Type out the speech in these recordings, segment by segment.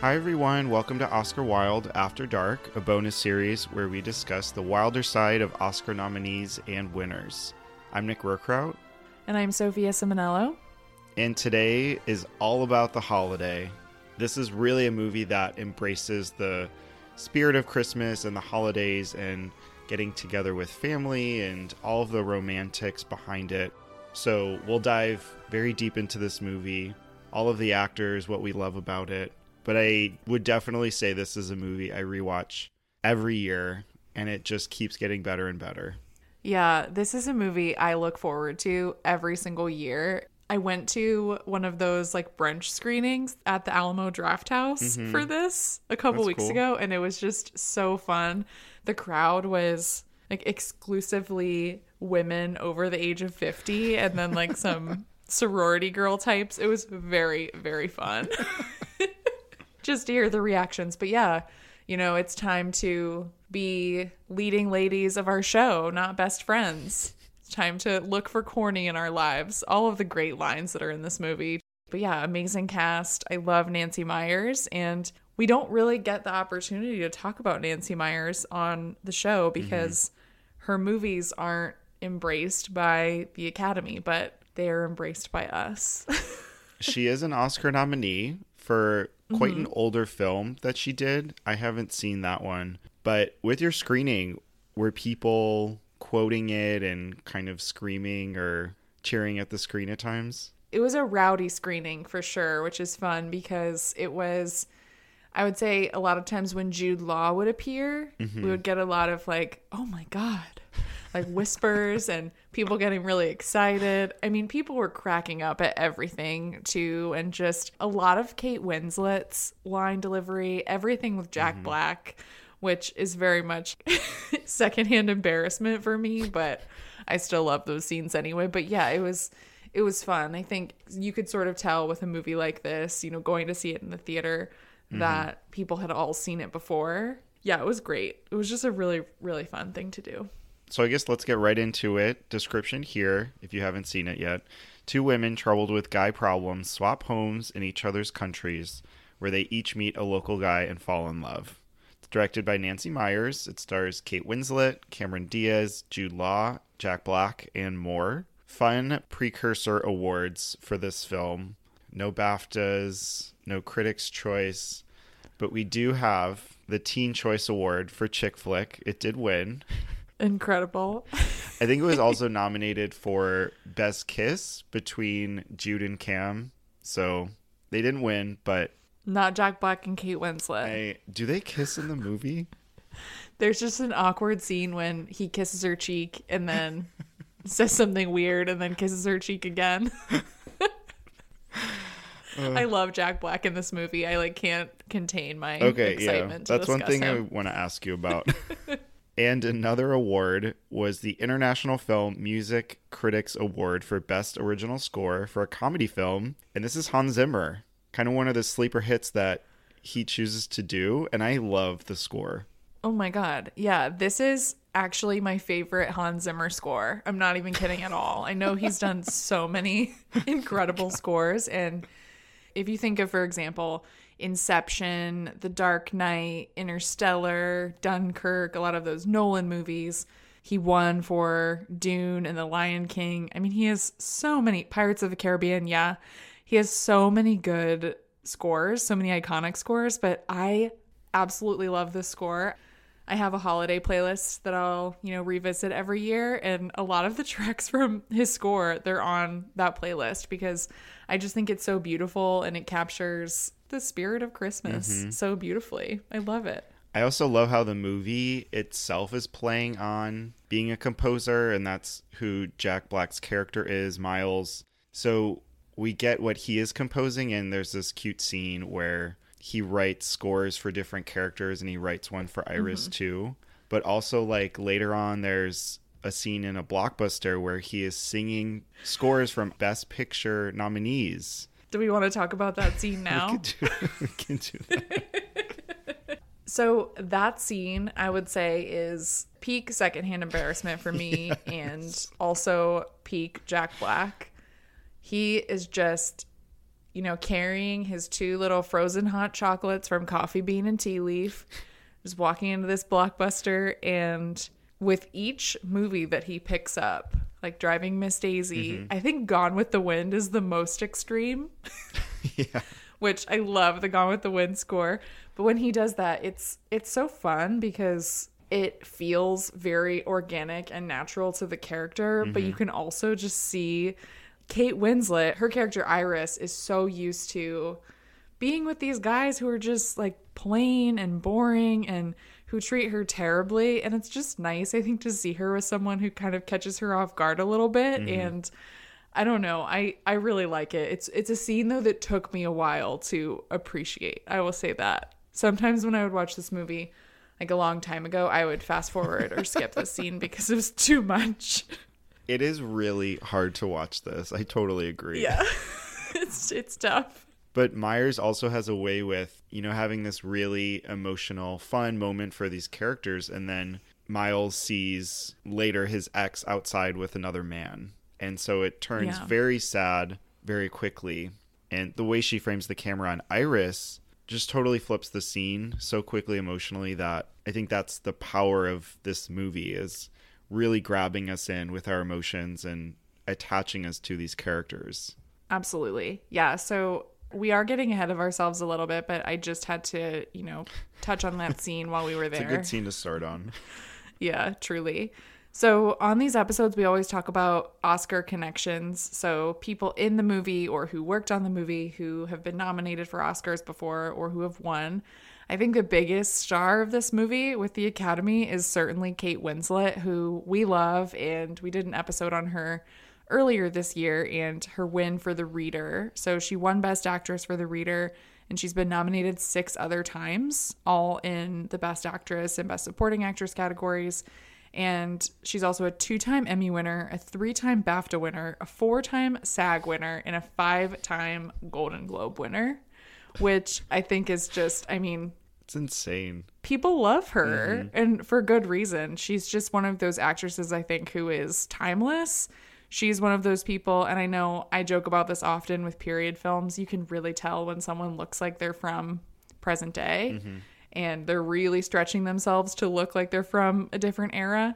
Hi everyone, welcome to Oscar Wilde After Dark, a bonus series where we discuss the wilder side of Oscar nominees and winners. I'm Nick Rohrkraut. And I'm Sophia Simonello. And today is all about the holiday. This is really a movie that embraces the spirit of Christmas and the holidays and getting together with family and all of the romantics behind it. So we'll dive very deep into this movie, all of the actors, what we love about it. But I would definitely say this is a movie I rewatch every year, and it just keeps getting better and better. Yeah, this is a movie I look forward to every single year. I went to one of those like brunch screenings at the Alamo Draft House for this a couple weeks ago, and it was just so fun. The crowd was like exclusively women over the age of 50, and then like some sorority girl types. It was very, very fun. Just to hear the reactions. But yeah, you know, it's time to be leading ladies of our show, not best friends. It's time to look for corny in our lives. All of the great lines that are in this movie. But yeah, amazing cast. I love Nancy Meyers. And we don't really get the opportunity to talk about Nancy Meyers on the show because her movies aren't embraced by the Academy, but they are embraced by us. She is an Oscar nominee for quite an older film that she did. I haven't seen that one. But with your screening, were people quoting it and kind of screaming or cheering at the screen at times? It was a rowdy screening for sure, which is fun because it was, I would say a lot of times when Jude Law would appear, we would get a lot of like, oh my God, like whispers and people getting really excited. I mean, people were cracking up at everything too. And just a lot of Kate Winslet's line delivery, everything with Jack Black, which is very much secondhand embarrassment for me, but I still love those scenes anyway. But yeah, it was fun. I think you could sort of tell with a movie like this, you know, going to see it in the theater, that people had all seen it before. Yeah, it was great. It was just a really, really fun thing to do. So I guess let's get right into it. Description here, if you haven't seen it yet. Two women troubled with guy problems swap homes in each other's countries, where they each meet a local guy and fall in love. It's directed by Nancy Meyers. It stars Kate Winslet, Cameron Diaz, Jude Law, Jack Black, and more. Fun precursor awards for this film. No BAFTAs, no Critics' Choice, but we do have the Teen Choice Award for Chick Flick. It did win. Incredible. I think it was also nominated for Best Kiss between Jude and Cam. So they didn't win, but... Not Jack Black and Kate Winslet. Do they kiss in the movie? There's just an awkward scene when he kisses her cheek and then says something weird and then kisses her cheek again. I love Jack Black in this movie. I like can't contain my excitement. That's one thing I want to ask you about. And another award was the International Film Music Critics Award for Best Original Score for a comedy film. And this is Hans Zimmer, kind of one of the sleeper hits that he chooses to do. And I love the score. Oh my God. Yeah, this is actually my favorite Hans Zimmer score. I'm not even kidding at all. I know he's done so many incredible scores. And if you think of, for example, Inception, The Dark Knight, Interstellar, Dunkirk, a lot of those Nolan movies. He won for Dune and The Lion King. I mean, he has so many. Pirates of the Caribbean, yeah. He has so many good scores, so many iconic scores, but I absolutely love this score. I have a holiday playlist that I'll, you know, revisit every year. And a lot of the tracks from his score, they're on that playlist because I just think it's so beautiful and it captures the spirit of Christmas so beautifully. I love it. I also love how the movie itself is playing on being a composer, and that's who Jack Black's character is, Miles. So we get what he is composing, and there's this cute scene where he writes scores for different characters, and he writes one for Iris too. But also, like, later on, there's a scene in a Blockbuster where he is singing scores from Best Picture nominees. Do we want to talk about that scene now? We can do that. So that scene, I would say, is peak secondhand embarrassment for me and also peak Jack Black. He is just you know, carrying his two little frozen hot chocolates from Coffee Bean and Tea Leaf, just walking into this Blockbuster, and with each movie that he picks up, like Driving Miss Daisy, mm-hmm. I think Gone with the Wind is the most extreme. Yeah. Which I love the Gone with the Wind score. But when he does that, it's so fun because it feels very organic and natural to the character. Mm-hmm. But you can also just see Kate Winslet, her character Iris, is so used to being with these guys who are just like plain and boring and who treat her terribly. And it's just nice, I think, to see her with someone who kind of catches her off guard a little bit. Mm-hmm. And I don't know. I really like it. It's a scene, though, that took me a while to appreciate. I will say that. Sometimes when I would watch this movie, like a long time ago, I would fast forward or skip the scene because it was too much. It is really hard to watch this. I totally agree. Yeah, it's tough. But Myers also has a way with, you know, having this really emotional, fun moment for these characters. And then Miles sees later his ex outside with another man. And so it turns very sad very quickly. And the way she frames the camera on Iris just totally flips the scene so quickly emotionally that I think that's the power of this movie, is really grabbing us in with our emotions and attaching us to these characters. Absolutely. Yeah. So we are getting ahead of ourselves a little bit, but I just had to, you know, touch on that scene while we were there. It's a good scene to start on. Yeah, truly. So on these episodes, we always talk about Oscar connections. So people in the movie or who worked on the movie who have been nominated for Oscars before or who have won. I think the biggest star of this movie with the Academy is certainly Kate Winslet, who we love. And we did an episode on her earlier this year and her win for The Reader. So she won Best Actress for The Reader, and she's been nominated 6 other times, all in the Best Actress and Best Supporting Actress categories. And she's also a 2-time Emmy winner, a 3-time BAFTA winner, a 4-time SAG winner, and a 5-time Golden Globe winner, which I think is just, I mean... It's insane. People love her, mm-hmm. and for good reason. She's just one of those actresses, I think, who is timeless. She's one of those people, and I know I joke about this often with period films, you can really tell when someone looks like they're from present day. Mm-hmm. And they're really stretching themselves to look like they're from a different era.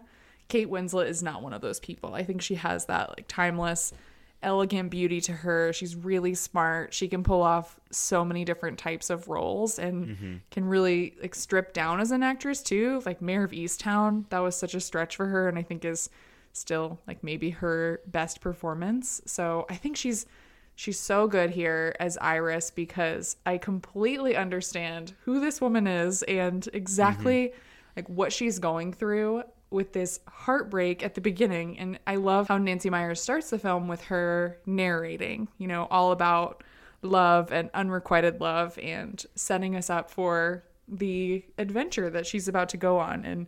Kate Winslet is not one of those people. I think she has that like timeless, elegant beauty to her. She's really smart. She can pull off so many different types of roles and mm-hmm. can really like strip down as an actress too. Like Mare of Easttown, that was such a stretch for her, and I think is still like maybe her best performance. So I think she's so good here as Iris, because I completely understand who this woman is and exactly mm-hmm. like what she's going through with this heartbreak at the beginning. And I love how Nancy Meyers starts the film with her narrating, you know, all about love and unrequited love and setting us up for the adventure that she's about to go on and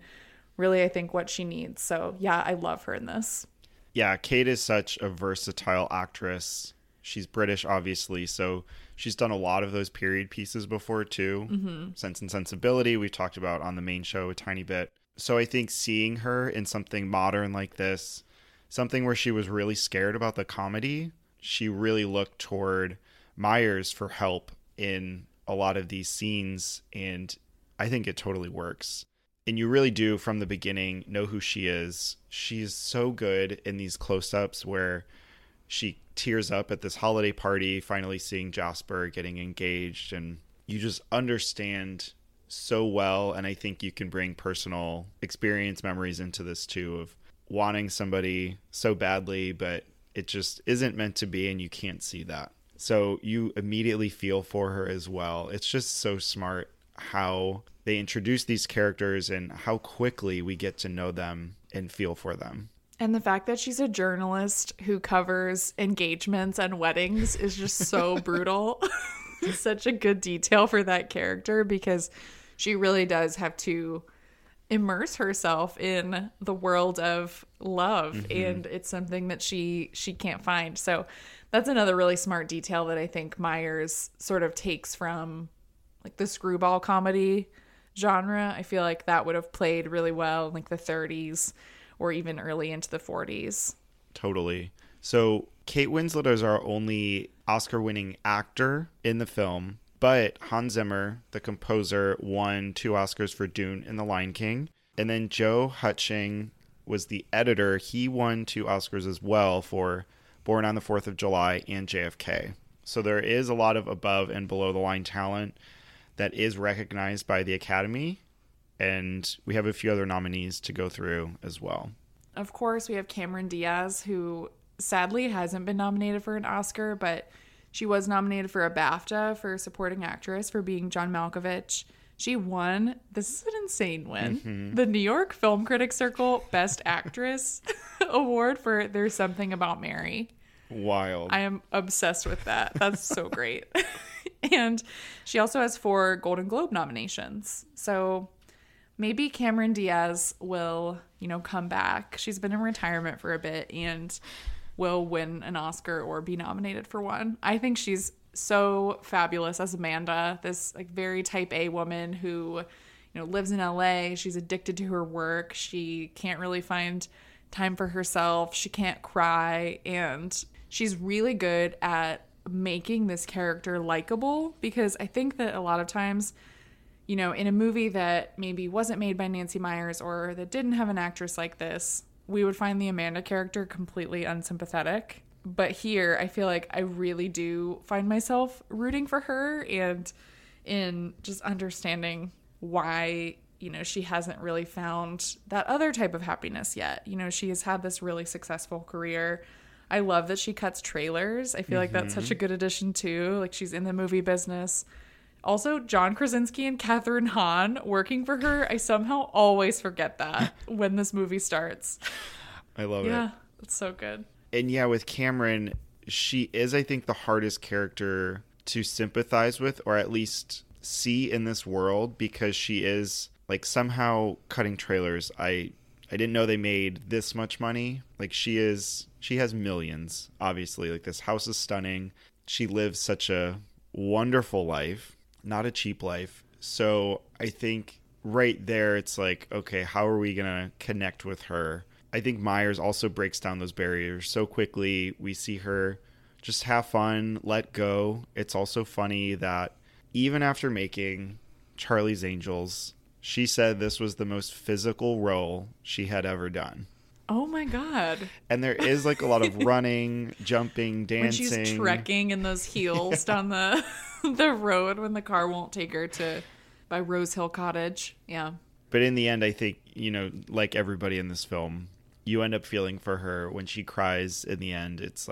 really, I think, what she needs. So, yeah, I love her in this. Yeah, Kate is such a versatile actress. She's British, obviously, so she's done a lot of those period pieces before, too. Mm-hmm. Sense and Sensibility, we've talked about on the main show a tiny bit. So I think seeing her in something modern like this, something where she was really scared about the comedy, she really looked toward Myers for help in a lot of these scenes, and I think it totally works. And you really do, from the beginning, know who she is. She is so good in these close-ups where she tears up at this holiday party, finally seeing Jasper, getting engaged, and you just understand so well. And I think you can bring personal experience, memories into this too, of wanting somebody so badly, but it just isn't meant to be, and you can't see that. So you immediately feel for her as well. It's just so smart how they introduce these characters and how quickly we get to know them and feel for them. And the fact that she's a journalist who covers engagements and weddings is just so brutal. It's such a good detail for that character, because she really does have to immerse herself in the world of love. Mm-hmm. And it's something that she can't find. So that's another really smart detail that I think Myers sort of takes from like the screwball comedy genre. I feel like that would have played really well in like the 30s. Or even early into the 40s. Totally. So Kate Winslet is our only Oscar-winning actor in the film, but Hans Zimmer, the composer, won 2 Oscars for Dune and The Lion King. And then Joe Hutching was the editor. He won 2 Oscars as well for Born on the 4th of July and JFK. So there is a lot of above and below the line talent that is recognized by the Academy. And we have a few other nominees to go through as well. Of course, we have Cameron Diaz, who sadly hasn't been nominated for an Oscar, but she was nominated for a BAFTA for supporting actress for being John Malkovich. She won. This is an insane win. Mm-hmm. The New York Film Critics Circle Best Actress Award for There's Something About Mary. Wild. I am obsessed with that. That's so great. And she also has 4 Golden Globe nominations. So maybe Cameron Diaz will, come back. She's been in retirement for a bit and will win an Oscar or be nominated for one. I think she's so fabulous as Amanda, this very type A woman who, lives in LA. She's addicted to her work. She can't really find time for herself. She can't cry. And she's really good at making this character likable, because I think that a lot of times, in a movie that maybe wasn't made by Nancy Meyers or that didn't have an actress like this, we would find the Amanda character completely unsympathetic. But here, I feel like I really do find myself rooting for her and in just understanding why, she hasn't really found that other type of happiness yet. She has had this really successful career. I love that she cuts trailers. I feel like that's such a good addition, too. She's in the movie business. Also, John Krasinski and Kathryn Hahn working for her. I somehow always forget that when this movie starts. I love it. Yeah, it's so good. And yeah, with Cameron, she is, I think, the hardest character to sympathize with, or at least see in this world, because she is somehow cutting trailers. I didn't know they made this much money. She has millions, obviously. This house is stunning. She lives such a wonderful life. Not a cheap life. So I think right there, it's okay, how are we going to connect with her? I think Myers also breaks down those barriers so quickly. We see her just have fun, let go. It's also funny that even after making Charlie's Angels, she said this was the most physical role she had ever done. Oh my God. And there is a lot of running, jumping, dancing. When she's trekking in those heels down the road when the car won't take her by Rose Hill Cottage. Yeah. But in the end, I think, like everybody in this film, you end up feeling for her when she cries in the end. It's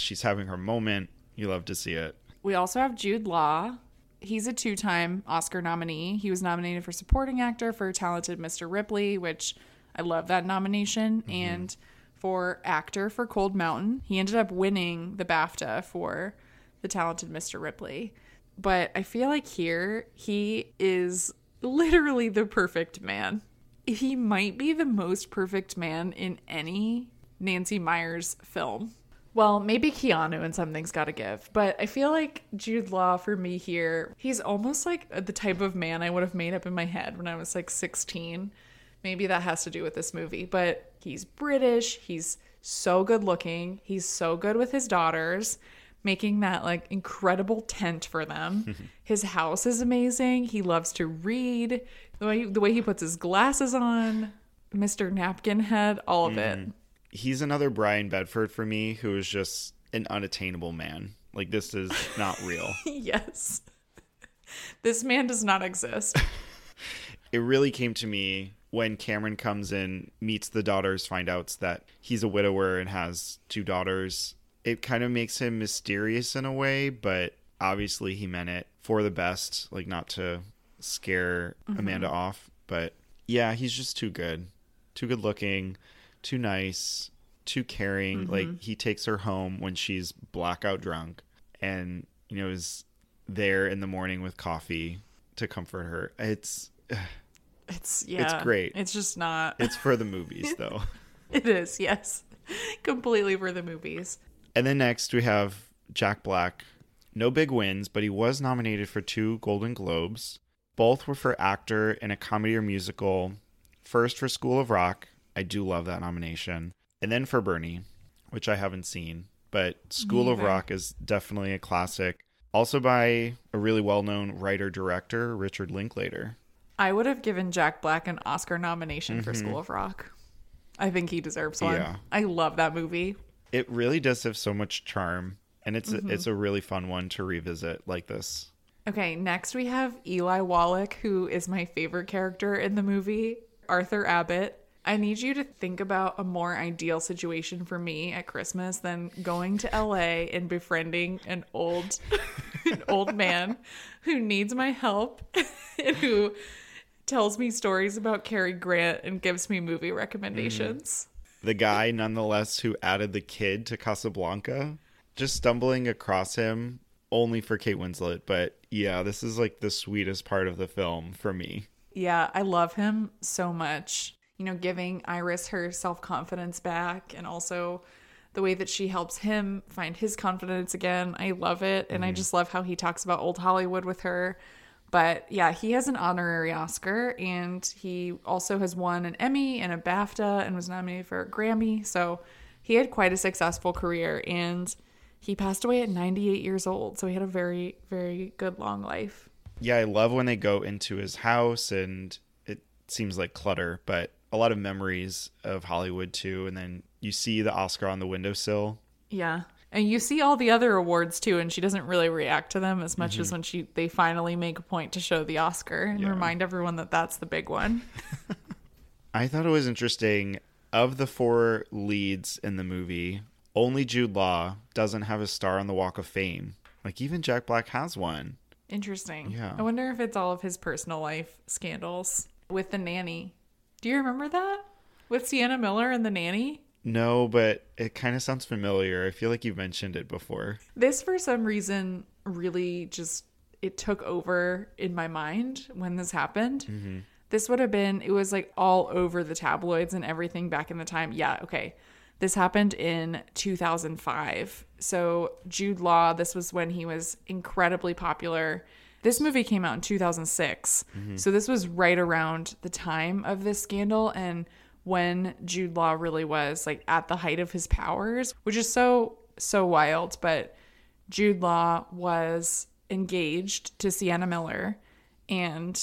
she's having her moment. You love to see it. We also have Jude Law. He's a 2-time Oscar nominee. He was nominated for supporting actor for Talented Mr. Ripley, which I love that nomination. Mm-hmm. And for actor for Cold Mountain. He ended up winning the BAFTA for The Talented Mr. Ripley. But I feel like here he is literally the perfect man. He might be the most perfect man in any Nancy Meyers film. Well, maybe Keanu and Something's Gotta Give. But I feel like Jude Law for me here, he's almost the type of man I would have made up in my head when I was 16. Maybe that has to do with this movie, but he's British. He's so good looking. He's so good with his daughters, making that incredible tent for them. His house is amazing. He loves to read. The way he puts his glasses on, Mr. Napkinhead, all of it. He's another Brian Bedford for me, who is just an unattainable man. This is not real. Yes. This man does not exist. It really came to me when Cameron comes in, meets the daughters, finds out that he's a widower and has 2 daughters. It kind of makes him mysterious in a way, but obviously he meant it for the best, not to scare Amanda off. But yeah, he's just too good. Too good looking, too nice, too caring. He takes her home when she's blackout drunk and, is there in the morning with coffee to comfort her. It's great. It's just not. It's for the movies, though. It is, yes. Completely for the movies. And then next we have Jack Black. No big wins, but he was nominated for 2 Golden Globes. Both were for actor in a comedy or musical. First for School of Rock. I do love that nomination. And then for Bernie, which I haven't seen, but School of Rock is definitely a classic. Also by a really well-known writer-director, Richard Linklater. I would have given Jack Black an Oscar nomination for School of Rock. I think he deserves one. Yeah. I love that movie. It really does have so much charm, and it's a really fun one to revisit like this. Okay, next we have Eli Wallach, who is my favorite character in the movie, Arthur Abbott. I need you to think about a more ideal situation for me at Christmas than going to LA and befriending an old man who needs my help and who tells me stories about Cary Grant and gives me movie recommendations. The guy, nonetheless, who added the kid to Casablanca, just stumbling across him only for Kate Winslet. But yeah, this is like the sweetest part of the film for me. Yeah, I love him so much. You know, giving Iris her self-confidence back, and also the way that she helps him find his confidence again. I love it. And I just love how he talks about old Hollywood with her. But yeah, he has an honorary Oscar, and he also has won an Emmy and a BAFTA and was nominated for a Grammy. So he had quite a successful career, and he passed away at 98 years old. So he had a very, very good long life. Yeah, I love when they go into his house, and it seems like clutter, but a lot of memories of Hollywood too. And then you see the Oscar on the windowsill. Yeah. And you see all the other awards too. And she doesn't really react to them as much as when they finally make a point to show the Oscar and remind everyone that that's the big one. I thought it was interesting. Of the four leads in the movie, only Jude Law doesn't have a star on the Walk of Fame. Like, even Jack Black has one. Interesting. Yeah. I wonder if it's all of his personal life scandals with the nanny. Do you remember that? With Sienna Miller and the nanny? No, but it kind of sounds familiar. I feel like you've mentioned it before. This, for some reason, really just, it took over in my mind when this happened. This would have been, it was like all over the tabloids and everything back in the time. Yeah, okay. This happened in 2005. So Jude Law, this was when he was incredibly popular. This movie came out in 2006, so this was right around the time of this scandal and when Jude Law really was like at the height of his powers, which is so wild. But Jude Law was engaged to Sienna Miller, and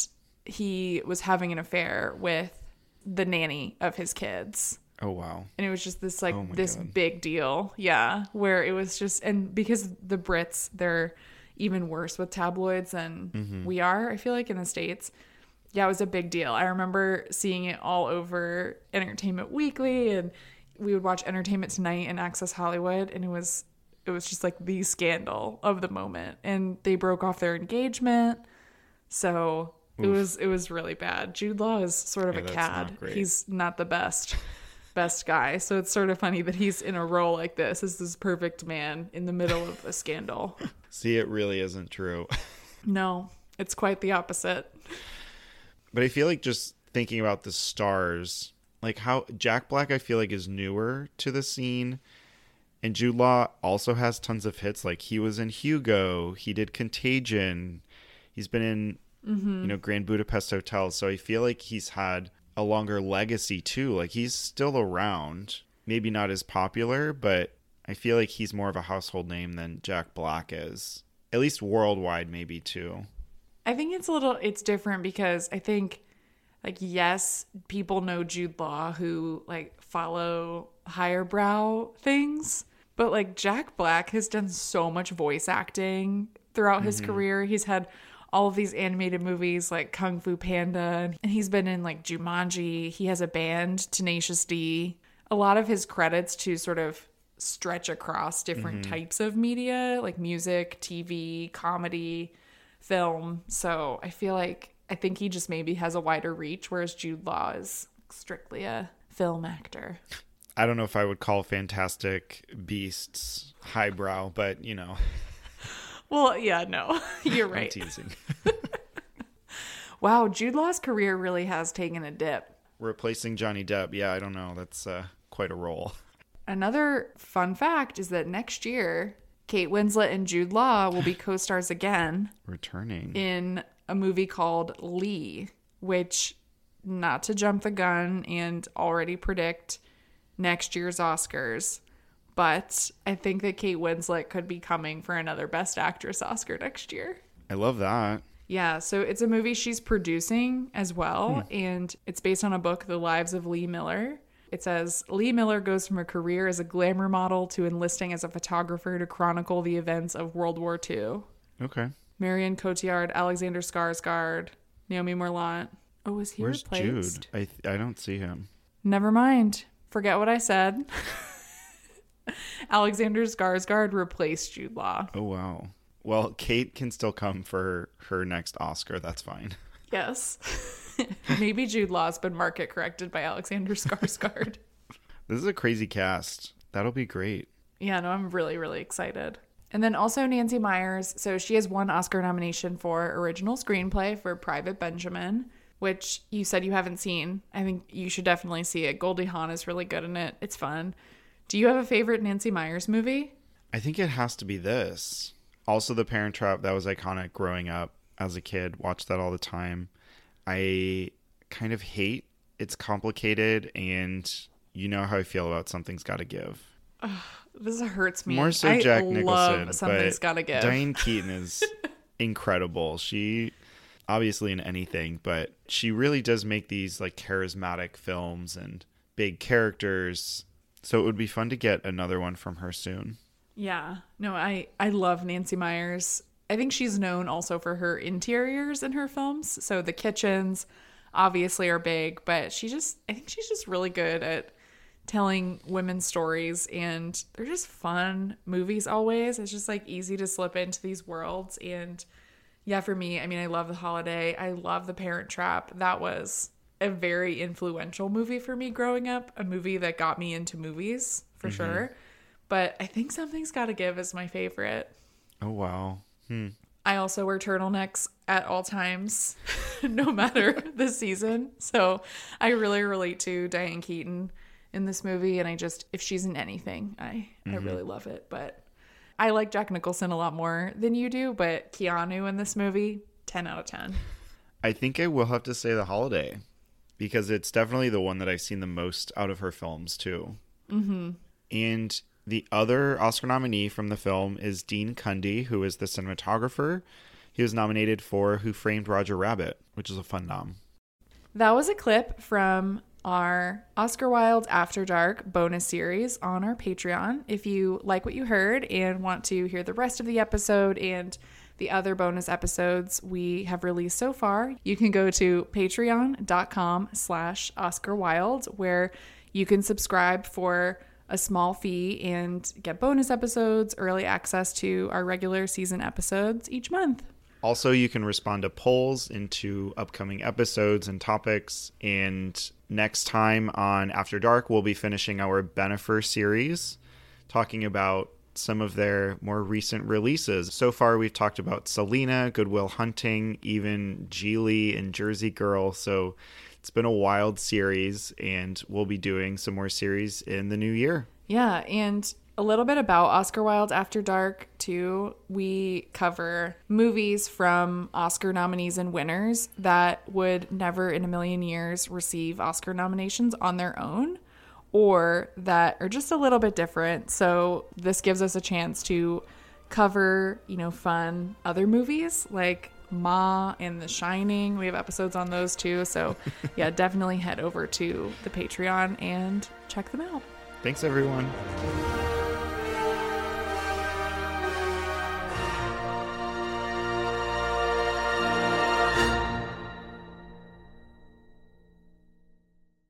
he was having an affair with the nanny of his kids. Oh, wow. And it was just this like this big deal. Yeah, where it was just, and because the Brits, they're even worse with tabloids than we are, I feel like, in the States. Yeah, it was a big deal. I remember seeing it all over Entertainment Weekly, and we would watch Entertainment Tonight and Access Hollywood, and it was just like the scandal of the moment. And they broke off their engagement. So it was really bad. Jude Law is sort of a cad. He's not the best guy. So it's sort of funny that he's in a role like this as this perfect man in the middle of a scandal. See, it really isn't true. No, it's quite the opposite. But I feel like just thinking about the stars, like how Jack Black, I feel like, is newer to the scene. And Jude Law also has tons of hits. Like, he was in Hugo. He did Contagion. He's been in, Grand Budapest Hotel. So I feel like he's had a longer legacy too. Like, he's still around, maybe not as popular, but I feel like he's more of a household name than Jack Black is, at least worldwide, maybe too. I think it's different because I think, like, yes, people know Jude Law who like follow higher brow things, but like Jack Black has done so much voice acting throughout his career. He's had all of these animated movies like Kung Fu Panda, and he's been in like Jumanji. He has a band, Tenacious D. A lot of his credits to sort of stretch across different types of media, like music, TV, comedy, film. So I think he just maybe has a wider reach, whereas Jude Law is strictly a film actor. I don't know if I would call Fantastic Beasts highbrow, but you know. Well, yeah, no, you're right. I'm teasing. Wow, Jude Law's career really has taken a dip. Replacing Johnny Depp, yeah, I don't know. That's quite a role. Another fun fact is that next year, Kate Winslet and Jude Law will be co-stars again. Returning. In a movie called Lee, which, not to jump the gun and already predict next year's Oscars, But I think that Kate Winslet could be coming for another Best Actress Oscar next year. I love that. Yeah, so it's a movie she's producing as well, and it's based on a book, The Lives of Lee Miller. It says, Lee Miller goes from a career as a glamour model to enlisting as a photographer to chronicle the events of World War II. Okay. Marion Cotillard, Alexander Skarsgård, Naomi Morlant. Oh, is he replaced? Where's Jude? I don't see him. Never mind. Forget what I said. Alexander Skarsgård replaced Jude Law. Oh, wow. Well, Kate can still come for her next Oscar. That's fine. Yes. Maybe Jude Law's been market corrected by Alexander Skarsgård. This is a crazy cast. That'll be great. Yeah, no, I'm really, really excited. And then also Nancy Meyers. So she has one Oscar nomination for original screenplay for Private Benjamin, which you said you haven't seen. I think you should definitely see it. Goldie Hawn is really good in it. It's fun. Do you have a favorite Nancy Meyers movie? I think it has to be this. Also, The Parent Trap, that was iconic growing up as a kid. Watched that all the time. I kind of hate it's complicated, and you know how I feel about Something's Gotta Give. Ugh, this hurts me. More so Jack Nicholson. Something's Gotta Give. Diane Keaton is incredible. She, obviously in anything, but she really does make these like charismatic films and big characters. So it would be fun to get another one from her soon. Yeah. No, I love Nancy Meyers. I think she's known also for her interiors in her films. So the kitchens obviously are big, but I think she's just really good at telling women's stories, and they're just fun movies always. It's just like easy to slip into these worlds. And yeah, for me, I mean, I love The Holiday. I love The Parent Trap. That was a very influential movie for me growing up, a movie that got me into movies for sure. But I think Something's Gotta Give is my favorite. Oh, wow. I also wear turtlenecks at all times, no matter the season. So I really relate to Diane Keaton in this movie. And I just, if she's in anything, I really love it. But I like Jack Nicholson a lot more than you do. But Keanu in this movie, 10 out of 10. I think I will have to say The Holiday, because it's definitely the one that I've seen the most out of her films, too. Mm-hmm. And the other Oscar nominee from the film is Dean Cundy, who is the cinematographer. He was nominated for Who Framed Roger Rabbit, which is a fun nom. That was a clip from our Oscar Wilde After Dark bonus series on our Patreon. If you like what you heard and want to hear the rest of the episode and the other bonus episodes we have released so far, you can go to patreon.com/Oscar Wilde, where you can subscribe for a small fee and get bonus episodes, early access to our regular season episodes each month. Also, you can respond to polls into upcoming episodes and topics. And next time on After Dark, we'll be finishing our Benefer series, talking about some of their more recent releases. So far, we've talked about Selena, Good Will Hunting, even Geely and Jersey Girl. So it's been a wild series, and we'll be doing some more series in the new year. Yeah, and a little bit about Oscar Wilde After Dark, too. We cover movies from Oscar nominees and winners that would never in a million years receive Oscar nominations on their own, or that are just a little bit different. So this gives us a chance to cover, you know, fun other movies like Ma and The Shining. We have episodes on those too. So yeah, definitely head over to the Patreon and check them out. Thanks, everyone.